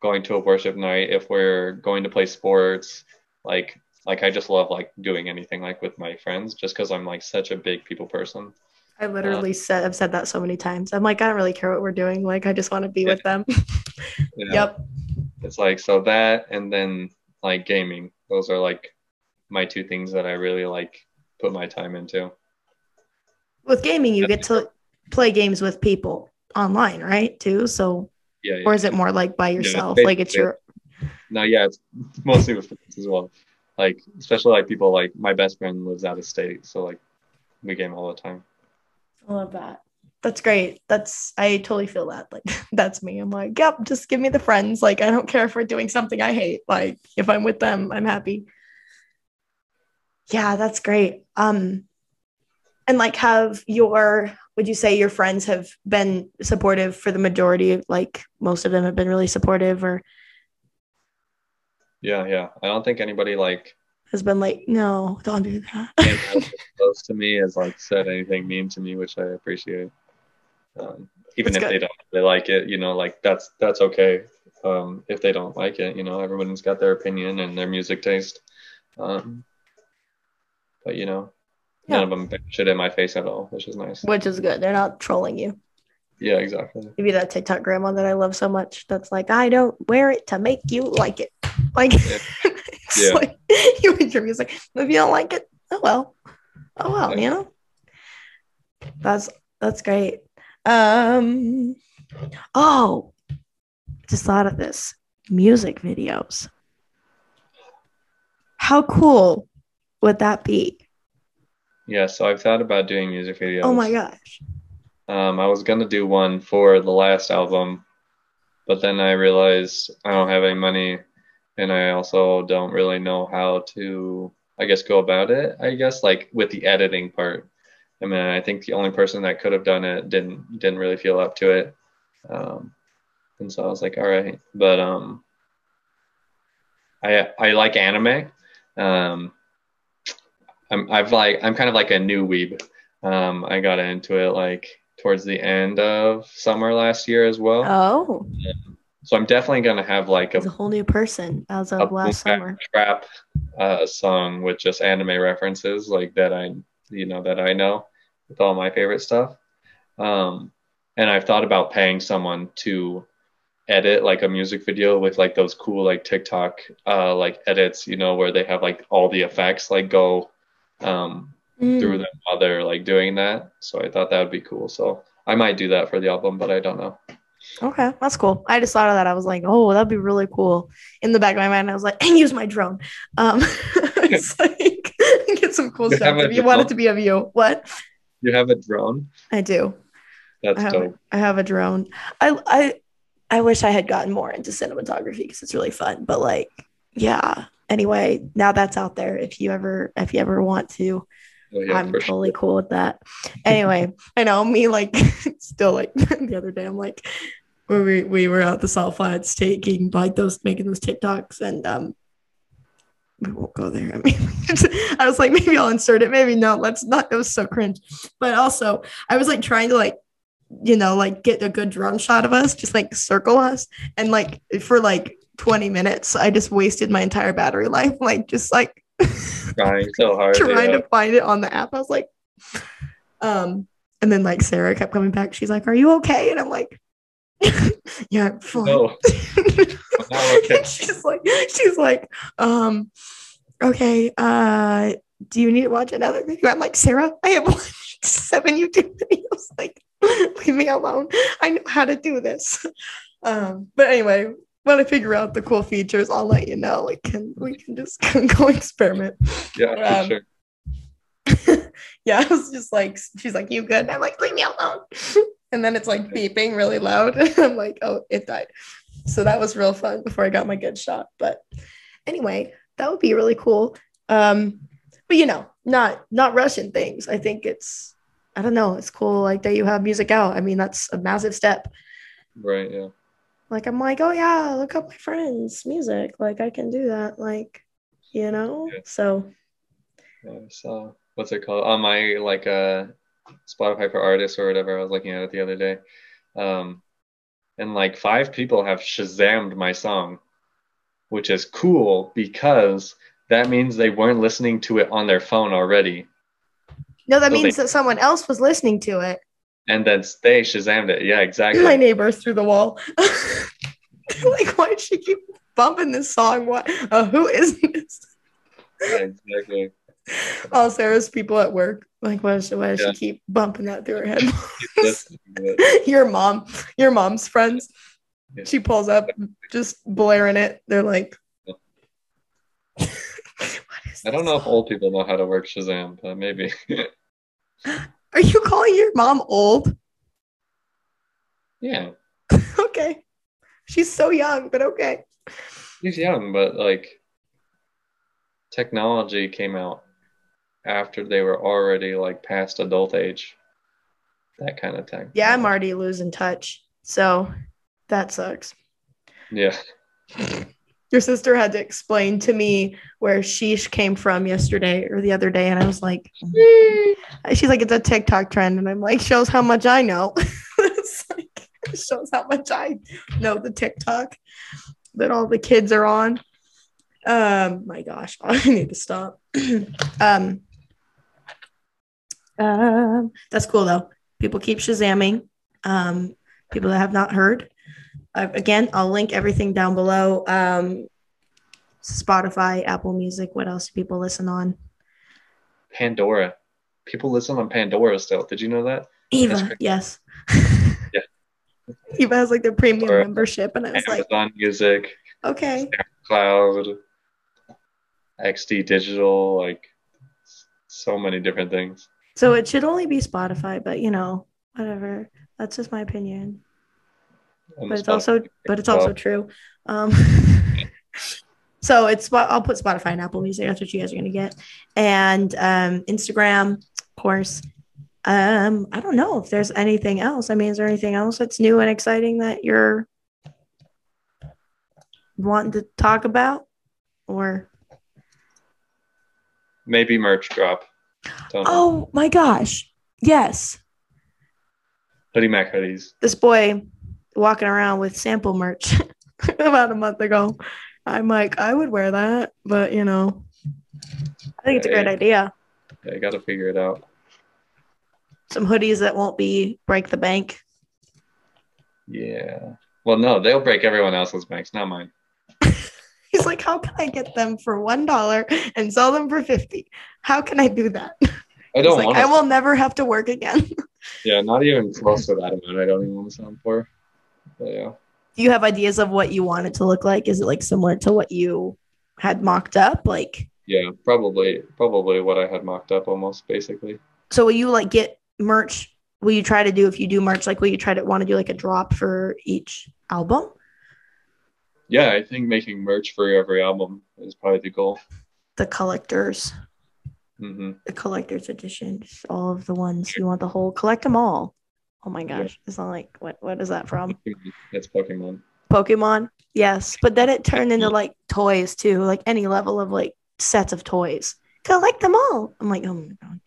going to a worship night, if we're going to play sports, like like I just love like doing anything like with my friends, just because I'm like such a big people person. I literally um, said, I've said that so many times. I'm like, I don't really care what we're doing. Like, I just want to be yeah. with them. yeah. Yep. It's like, so that, and then like gaming, those are like my two things that I really like put my time into. With gaming, you get to play games with people online, right? Too. So, yeah, yeah. Or is it more like by yourself? Yeah, like it's your. No, yeah, it's mostly with friends as well. Like, especially like people like my best friend lives out of state. So like we game all the time. I love that. That's great. That's, I totally feel that. Like, that's me. I'm like, yep, just give me the friends. Like, I don't care if we're doing something I hate. Like, if I'm with them, I'm happy. Yeah, that's great. Um, and like, have your, would you say your friends have been supportive for the majority? Like, most of them have been really supportive or? Yeah, yeah. I don't think anybody like, has been like, no, don't do that. Close to me has like said anything mean to me, which I appreciate. Um, even that's if good. They don't really like it, you know, like that's that's okay. Um, if they don't like it, you know, everyone's got their opinion and their music taste. Um, but you know, yeah. none of them bash shit in my face at all, which is nice. Which is good. They're not trolling you. Yeah, exactly. Maybe that TikTok grandma that I love so much. That's like, I don't wear it to make you like it. Like. Yeah. It's yeah. like, you and your music. If you don't like it, oh well. Oh well, yeah. you know? That's that's great. Um oh just thought of this. Music videos. How cool would that be? Yeah, so I've thought about doing music videos. Oh my gosh. Um I was gonna do one for the last album, but then I realized I don't have any money. And I also don't really know how to, I guess, go about it, I guess, like with the editing part. I mean, I think the only person that could have done it didn't didn't really feel up to it. Um, and so I was like, all right. But um, I I like anime. Um, I'm, I've like, I'm kind of like a new weeb. Um, I got into it like towards the end of summer last year as well. Oh. Yeah. So I'm definitely gonna have like a, a whole new person as of last summer trap uh, song with just anime references like that I you know that I know with all my favorite stuff. Um, and I've thought about paying someone to edit like a music video with like those cool like TikTok uh, like edits, you know, where they have like all the effects like go um, mm. through them while they're like doing that. So I thought that would be cool. So I might do that for the album, but I don't know. Okay, that's cool. I just thought of that. I was like, oh, that'd be really cool. In the back of my mind, I was like, and use my drone. Um, it's like, get some cool you stuff. If you want it to be of you. What? You have a drone? I do. That's I have, dope. I have a drone. I, I, I wish I had gotten more into cinematography because it's really fun. But like, yeah. Anyway, now that's out there. If you ever, if you ever want to. Oh, yeah, I'm totally sure. cool with that. Anyway, I know me like still like the other day I'm like when we, we were out the Salt Flats taking like those making those TikToks and um we won't go there. I mean I was like maybe I'll insert it, maybe no, let's not. It was so cringe. But also I was like trying to like you know like get a good drone shot of us, just like circle us and like for like twenty minutes I just wasted my entire battery life like just like trying so hard trying yeah. to find it on the app. I was like um and then like Sarah kept coming back, she's like, are you okay? And I'm like yeah, I'm fine. No. I'm okay. she's like she's like um okay uh do you need to watch another video? I'm like, Sarah, I have watched seven YouTube videos. Like, leave me alone. I know how to do this. Um, but anyway, when I figure out the cool features, I'll let you know. Like, can we can just go experiment? Yeah, for um, sure. Yeah, I was just like, she's like, you good? And I'm like, leave me alone. And then it's like beeping really loud. And I'm like, oh, it died. So that was real fun before I got my good shot. But anyway, that would be really cool. Um, but, you know, not not rushing things. I think it's, I don't know, it's cool like that you have music out. I mean, that's a massive step. Right, yeah. Like, I'm like, oh, yeah, look up my friends' music. Like, I can do that. Like, you know, yeah. So. Yeah, so. What's it called on my like uh Spotify for Artists or whatever? I was looking at it the other day, um and like five people have Shazammed my song, which is cool because that means they weren't listening to it on their phone already. No, that so means they, that someone else was listening to it and then they Shazammed it. Yeah, exactly. My neighbor through the wall. Like, why did she keep bumping this song? What? Uh, who is this? Yeah, exactly. All Sarah's people at work, like, why does she, why does yeah. she keep bumping that through her head? Your mom, your mom's friends, yeah. She pulls up, just blaring it. They're like, yeah. What is I don't know song? If old people know how to work Shazam, but maybe. Are you calling your mom old? Yeah. Okay. She's so young, but okay. She's young, but like, technology came out after they were already like past adult age, that kind of thing. Yeah, I'm already losing touch, so that sucks. Yeah. Your sister had to explain to me where Sheesh came from yesterday or the other day, and I was like, she's like, it's a TikTok trend, and I'm like, shows how much I know. It's like, it shows how much I know the TikTok that all the kids are on. Um, my gosh, I need to stop. um, uh, that's cool though. People keep Shazamming. Um, people that have not heard. Uh, again, I'll link everything down below. Um, Spotify, Apple Music. What else do people listen on? Pandora. People listen on Pandora still. Did you know that? Eva, yes. Yeah. Eva has like their premium or membership, and I was Amazon like, Amazon Music. Okay. Cloud. X D Digital, like so many different things. So it should only be Spotify, but you know, whatever. That's just my opinion. And but it's Spotify also, but it's also true. Um, so it's I'll put Spotify and Apple Music. That's what you guys are gonna get, and um, Instagram, of course. Um, I don't know if there's anything else. I mean, is there anything else that's new and exciting that you're wanting to talk about, or? Maybe merch drop. Don't oh know. My gosh. Yes. Hoodie Mac hoodies. This boy walking around with sample merch about a month ago. I'm like, I would wear that, but you know, I think it's a great hey, idea. I yeah, got to figure it out. Some hoodies that won't be break the bank. Yeah. Well, no, they'll break everyone else's banks, not mine. He's like, how can I get them for one dollar and sell them for fifty? How can I do that? I don't want like, I will never have to work again. Yeah, not even close to that amount. I don't even want to sell them for. But yeah. Do you have ideas of what you want it to look like? Is it like similar to what you had mocked up? Like, yeah, probably, probably what I had mocked up almost basically. So will you like get merch? Will you try to do, if you do merch, like will you try to want to do like a drop for each album? Yeah, I think making merch for every album is probably the goal. The collectors. Mm-hmm. The collector's edition. Just all of the ones. You want the whole. Collect them all. Oh, my gosh. Yeah. It's not like, what? What is that from? It's Pokemon. Pokemon? Yes. But then it turned into, like, toys, too. Like, any level of, like, sets of toys. Collect them all. I'm like, oh, my God.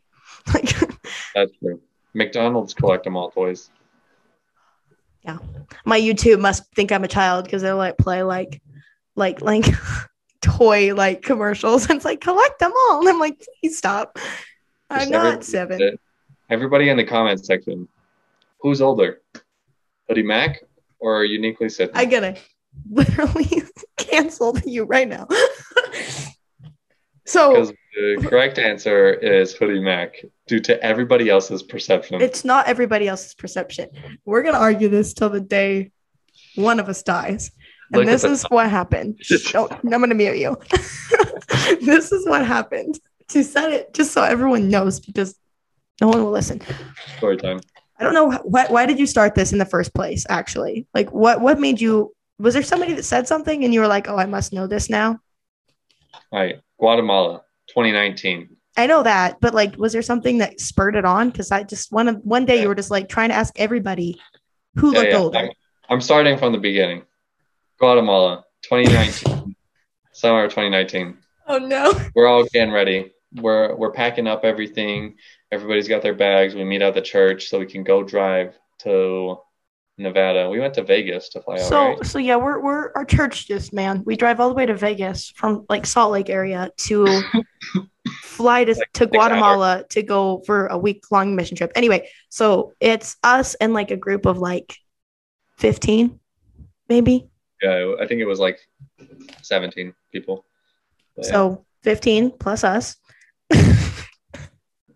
Like, that's true. McDonald's collect them all toys. Yeah, my YouTube must think I'm a child because they'll like play like, like, like toy like commercials. And it's like, collect them all. And I'm like, please stop. I'm Just not seven. Everybody in the comments section, who's older, Hoodie Mac or Uniquely Sydney? I'm gonna literally cancel you right now. So the correct answer is Hoodie Mac, due to everybody else's perception. It's not everybody else's perception. We're going to argue this till the day one of us dies. And Look this is what happened. oh, I'm going to mute you. This is what happened. She said it just so everyone knows, because no one will listen. Story time. I don't know. Why, why did you start this in the first place, actually? Like, what, what made you... Was there somebody that said something and you were like, oh, I must know this now? All right. Guatemala, twenty nineteen. I know that. But like, was there something that spurred it on? Because I just one, one day yeah. you were just like trying to ask everybody who yeah, looked yeah. older. I'm, I'm starting from the beginning. Guatemala, twenty nineteen. Summer of twenty nineteen. Oh, no. We're all getting ready. We're, we're packing up everything. Everybody's got their bags. We meet at the church so we can go drive to Nevada. We went to Vegas to fly out. So, right? so yeah, we're we're our church just man. We drive all the way to Vegas from like Salt Lake area to fly to, like to Guatemala hours. to go for a week long mission trip. Anyway, so it's us and like a group of like fifteen, maybe. Yeah, I think it was like seventeen people. But, so yeah. fifteen plus us.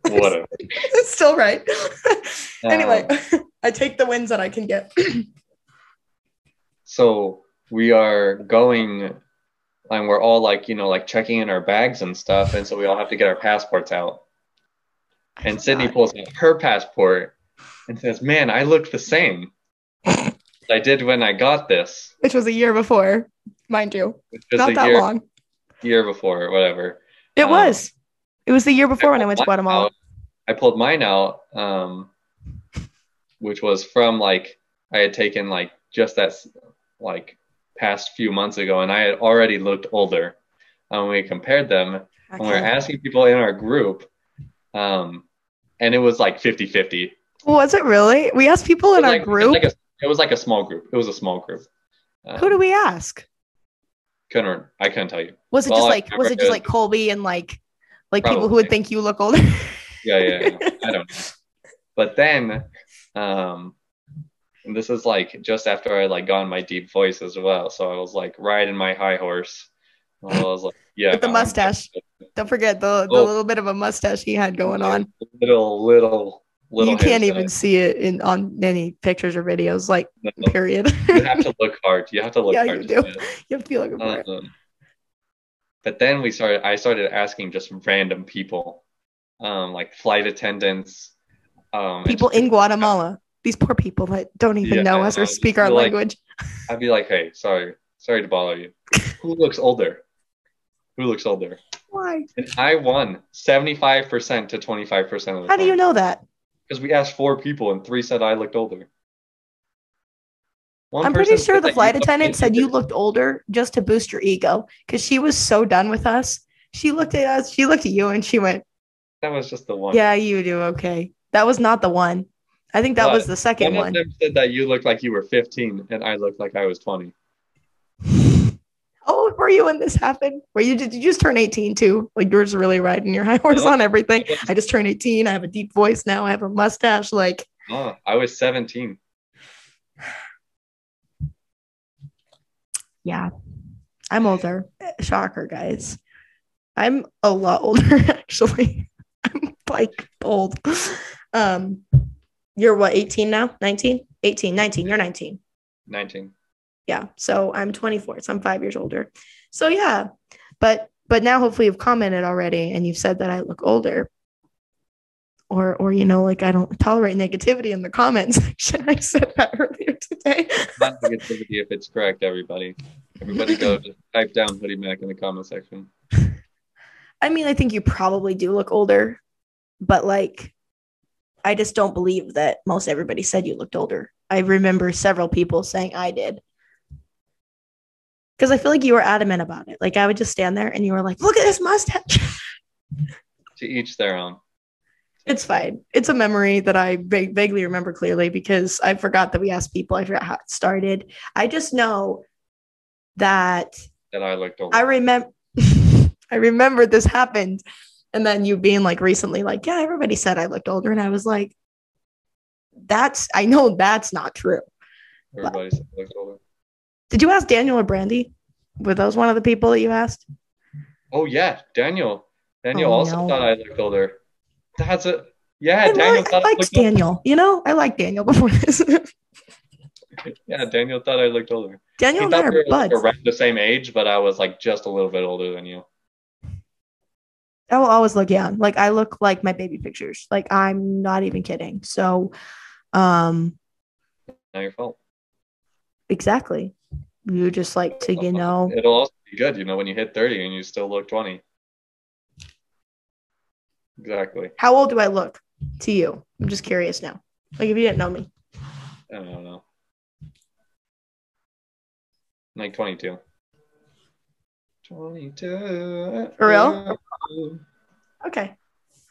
Whatever. It's still right. Anyway, um, I take the wins that I can get. So we are going and we're all like, you know, like checking in our bags and stuff. And so we all have to get our passports out. I and Sydney pulls out her passport and says, man, I look the same as I did when I got this. Which was a year before, mind you. Not that year, long. Year before, whatever. It um, was. It was the year before I when I went to Guatemala. Out. I pulled mine out, um, which was from like, I had taken like just that like past few months ago, and I had already looked older. And um, we compared them, okay. and we were asking people in our group, um, and it was like fifty fifty. Was it really? We asked people in our like, group? It was, like a, it was like a small group. It was a small group. Um, Who do we ask? Couldn't, I couldn't tell you. Was it All just like, was it just like Colby and like, Like Probably. people who would think you look older. yeah, yeah, yeah. I don't know. But then, um, and this is like just after I like gone my deep voice as well. So I was like riding my high horse. I was like, yeah. With the mustache. Don't forget the, the oh, little bit of a mustache he had going on. Little, little, little. You can't even see it in on any pictures or videos. Like, no, period. You have to look hard. You have to look yeah, hard. You do. You have to be looking for it. Um, But then we started, I started asking just random people, um, like flight attendants. Um, people in Guatemala. These poor people that don't even yeah, know us or speak our like, language. I'd be like, hey, sorry. Sorry to bother you. Who looks older? Who looks older? Why? And I won seventy-five percent to twenty-five percent of the How time. How do you know that? Because we asked four people and three said I looked older. One I'm pretty sure the flight attendant said you looked older just to boost your ego because she was so done with us. She looked at us. She looked at you and she went. That was just the one. Yeah, you do. Okay. That was not the one. I think that but was the second one. One of them said that you looked like you were fifteen and I looked like I was twenty. How old were you when this happened? Were you, did you just turn eighteen too? Like you were just really riding your high horse on everything. I just turned eighteen. I have a deep voice now. I have a mustache. Like. Oh, I was seventeen. Yeah, I'm older. Shocker, guys. I'm a lot older, actually. I'm like old. Um, you're what, eighteen now? nineteen? eighteen, nineteen. You're nineteen. nineteen. Yeah, so I'm twenty-four. So I'm five years older. So yeah, but but now hopefully you've commented already and you've said that I look older. Or, or you know, like I don't tolerate negativity in the comments section. I said that earlier today. Not negativity if it's correct, everybody. Everybody go just type down Hoodie Mac in the comment section. I mean, I think you probably do look older, but like, I just don't believe that most everybody said you looked older. I remember several people saying I did. Because I feel like you were adamant about it. Like I would just stand there and you were like, look at this mustache. To each their own. It's fine. It's a memory that I vague, vaguely remember clearly because I forgot that we asked people. I forgot how it started. I just know that that I looked older. I remember. I remembered this happened, and then you being like recently, like, yeah, everybody said I looked older, and I was like, that's. I know that's not true. Everybody said I looked older. Did you ask Daniel or Brandy? Were those one of the people that you asked? Oh yeah, Daniel. Daniel oh, also no. thought I looked older. That's a yeah. I Daniel like, thought I, I liked Daniel. Older. You know, I liked Daniel before this. Yeah, Daniel thought I looked older. Daniel he and I are we buds. Around the same age, but I was like just a little bit older than you. I will always look young. Like I look like my baby pictures. Like I'm not even kidding. So, um, not your fault. Exactly. You just like to, you know. It'll also be good, you know, when you hit thirty and you still look twenty. Exactly. How old do I look to you? I'm just curious now. Like if you didn't know me. I don't know. Like twenty-two. twenty-two. For real? Okay.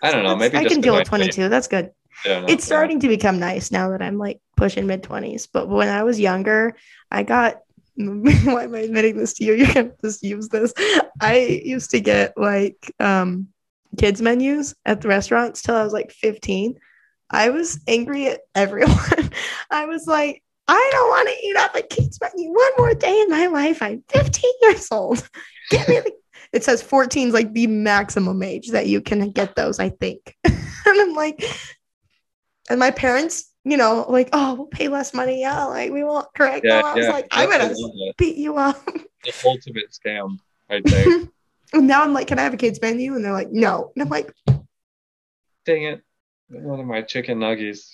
I don't know. That's, maybe I just can deal with twenty-two. That's good. Yeah, it's starting to become nice now that I'm like pushing mid twenties. But when I was younger, I got. Why am I admitting this to you? You can just use this. I used to get like um, kids menus at the restaurants till I was like fifteen. I was angry at everyone. I was like, I don't want to eat off a kids menu one more day in my life. I'm fifteen years old. Get me the. It says fourteen is like the maximum age that you can get those, I think. And I'm like. And my parents, you know, like, oh, we'll pay less money. Yeah, like we won't correct. Yeah, I was yeah. like, I'm going to beat you up. The ultimate scam right there. And now I'm like, can I have a kid's menu? And they're like, no. And I'm like. Dang it. One of my chicken nuggies.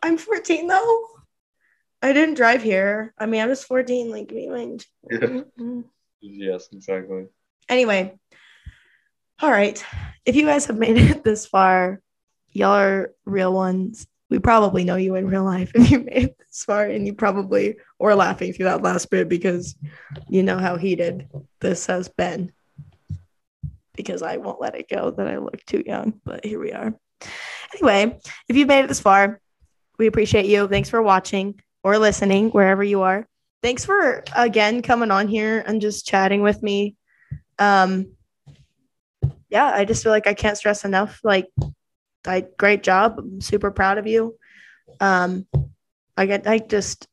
I'm fourteen though. I didn't drive here. I mean, I was fourteen. Like, we went. Yes, exactly. Anyway. All right. If you guys have made it this far. Y'all are real ones. We probably know you in real life if you made it this far, and you probably were laughing through that last bit because you know how heated this has been. Because I won't let it go that I look too young, but here we are. Anyway, if you made it this far, we appreciate you. Thanks for watching or listening wherever you are. Thanks for, again, coming on here and just chatting with me. Um, yeah, I just feel like I can't stress enough, like, I, great job. I'm super proud of you. Um, I get, I just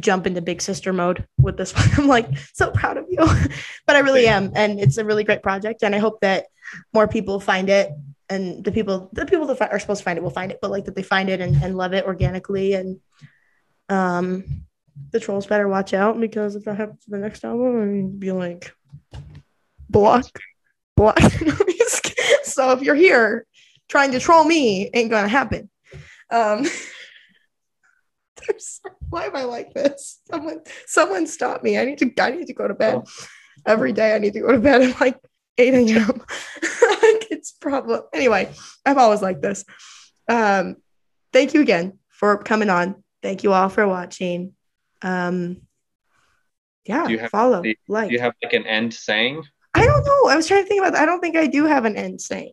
jump into big sister mode with this one. I'm like, so proud of you, but I really am. And it's a really great project. And I hope that more people find it, and the people, the people that are supposed to find it will find it, but like that they find it and, and love it organically. And, um, the trolls better watch out, because if I have the next album, I'd be like, block, block. So if you're here, trying to troll me ain't gonna happen. Um, so, why am I like this? Someone, someone stop me! I need to, I need to go to bed. Oh. Every day I need to go to bed at like eight a.m. It's problem. Anyway, I'm always like this. Um, thank you again for coming on. Thank you all for watching. Um, yeah, do you have, follow, do you, like. Do you have like an end saying? I don't know. I was trying to think about that. I don't think I do have an end saying.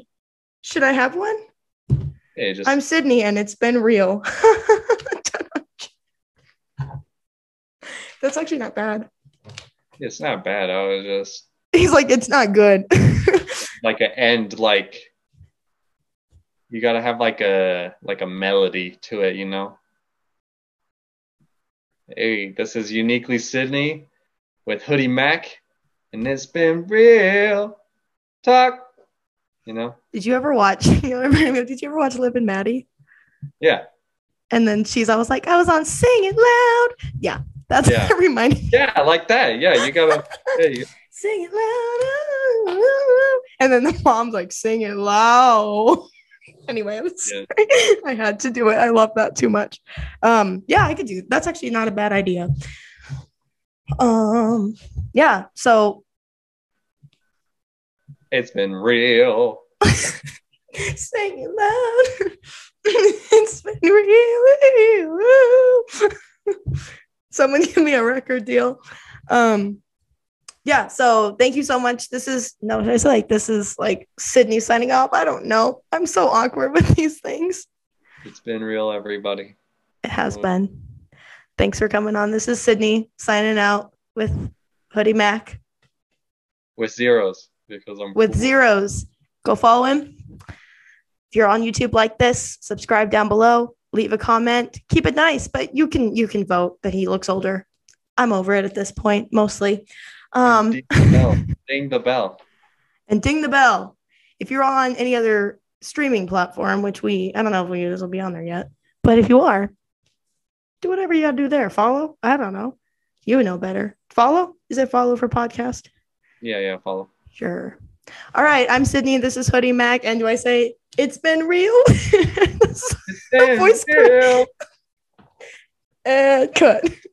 Should I have one? Hey, just... I'm Sydney, and it's been real. That's actually not bad. It's not bad. I was just. He's like, it's not good. Like an end, like you gotta have like a like a melody to it, you know. Hey, this is uniquely Sydney with Hoodie Mac, and it's been real talk. You know, did you ever watch, you know, did you ever watch Liv and Maddie? Yeah. And then she's always like, I was on Sing It Loud. Yeah. That's yeah. What reminded me. Yeah. Like that. Yeah. You gotta yeah, you... sing it loud. Oh, oh. And then the mom's like, sing it loud. Anyway, I'm sorry. Yeah. I had to do it. I love that too much. Um, yeah, I could do. That's actually not a bad idea. Um, yeah. So. It's been real. Sing it loud. It's been real. Someone give me a record deal. Um, yeah. So thank you so much. This is no, it's like this is like Sydney signing off. I don't know. I'm so awkward with these things. It's been real, everybody. It has oh. been. Thanks for coming on. This is Sydney signing out with Hoodie Mac. With zeros. Because I'm with cool. zeros. Go follow him. If you're on YouTube like this, subscribe down below, leave a comment, keep it nice, but you can you can vote that he looks older. I'm over it at this point, mostly. Um ding the bell. Ding the bell. and ding the bell. If you're on any other streaming platform, which we, I don't know if we use, will be on there yet, but if you are, do whatever you gotta do there. Follow? I don't know. You know better. Follow? Is it follow for podcast? Yeah, yeah, follow. Sure. All right. I'm Sydney. This is Hoodie Mac. And do I say it's been real? It's been real. And cut.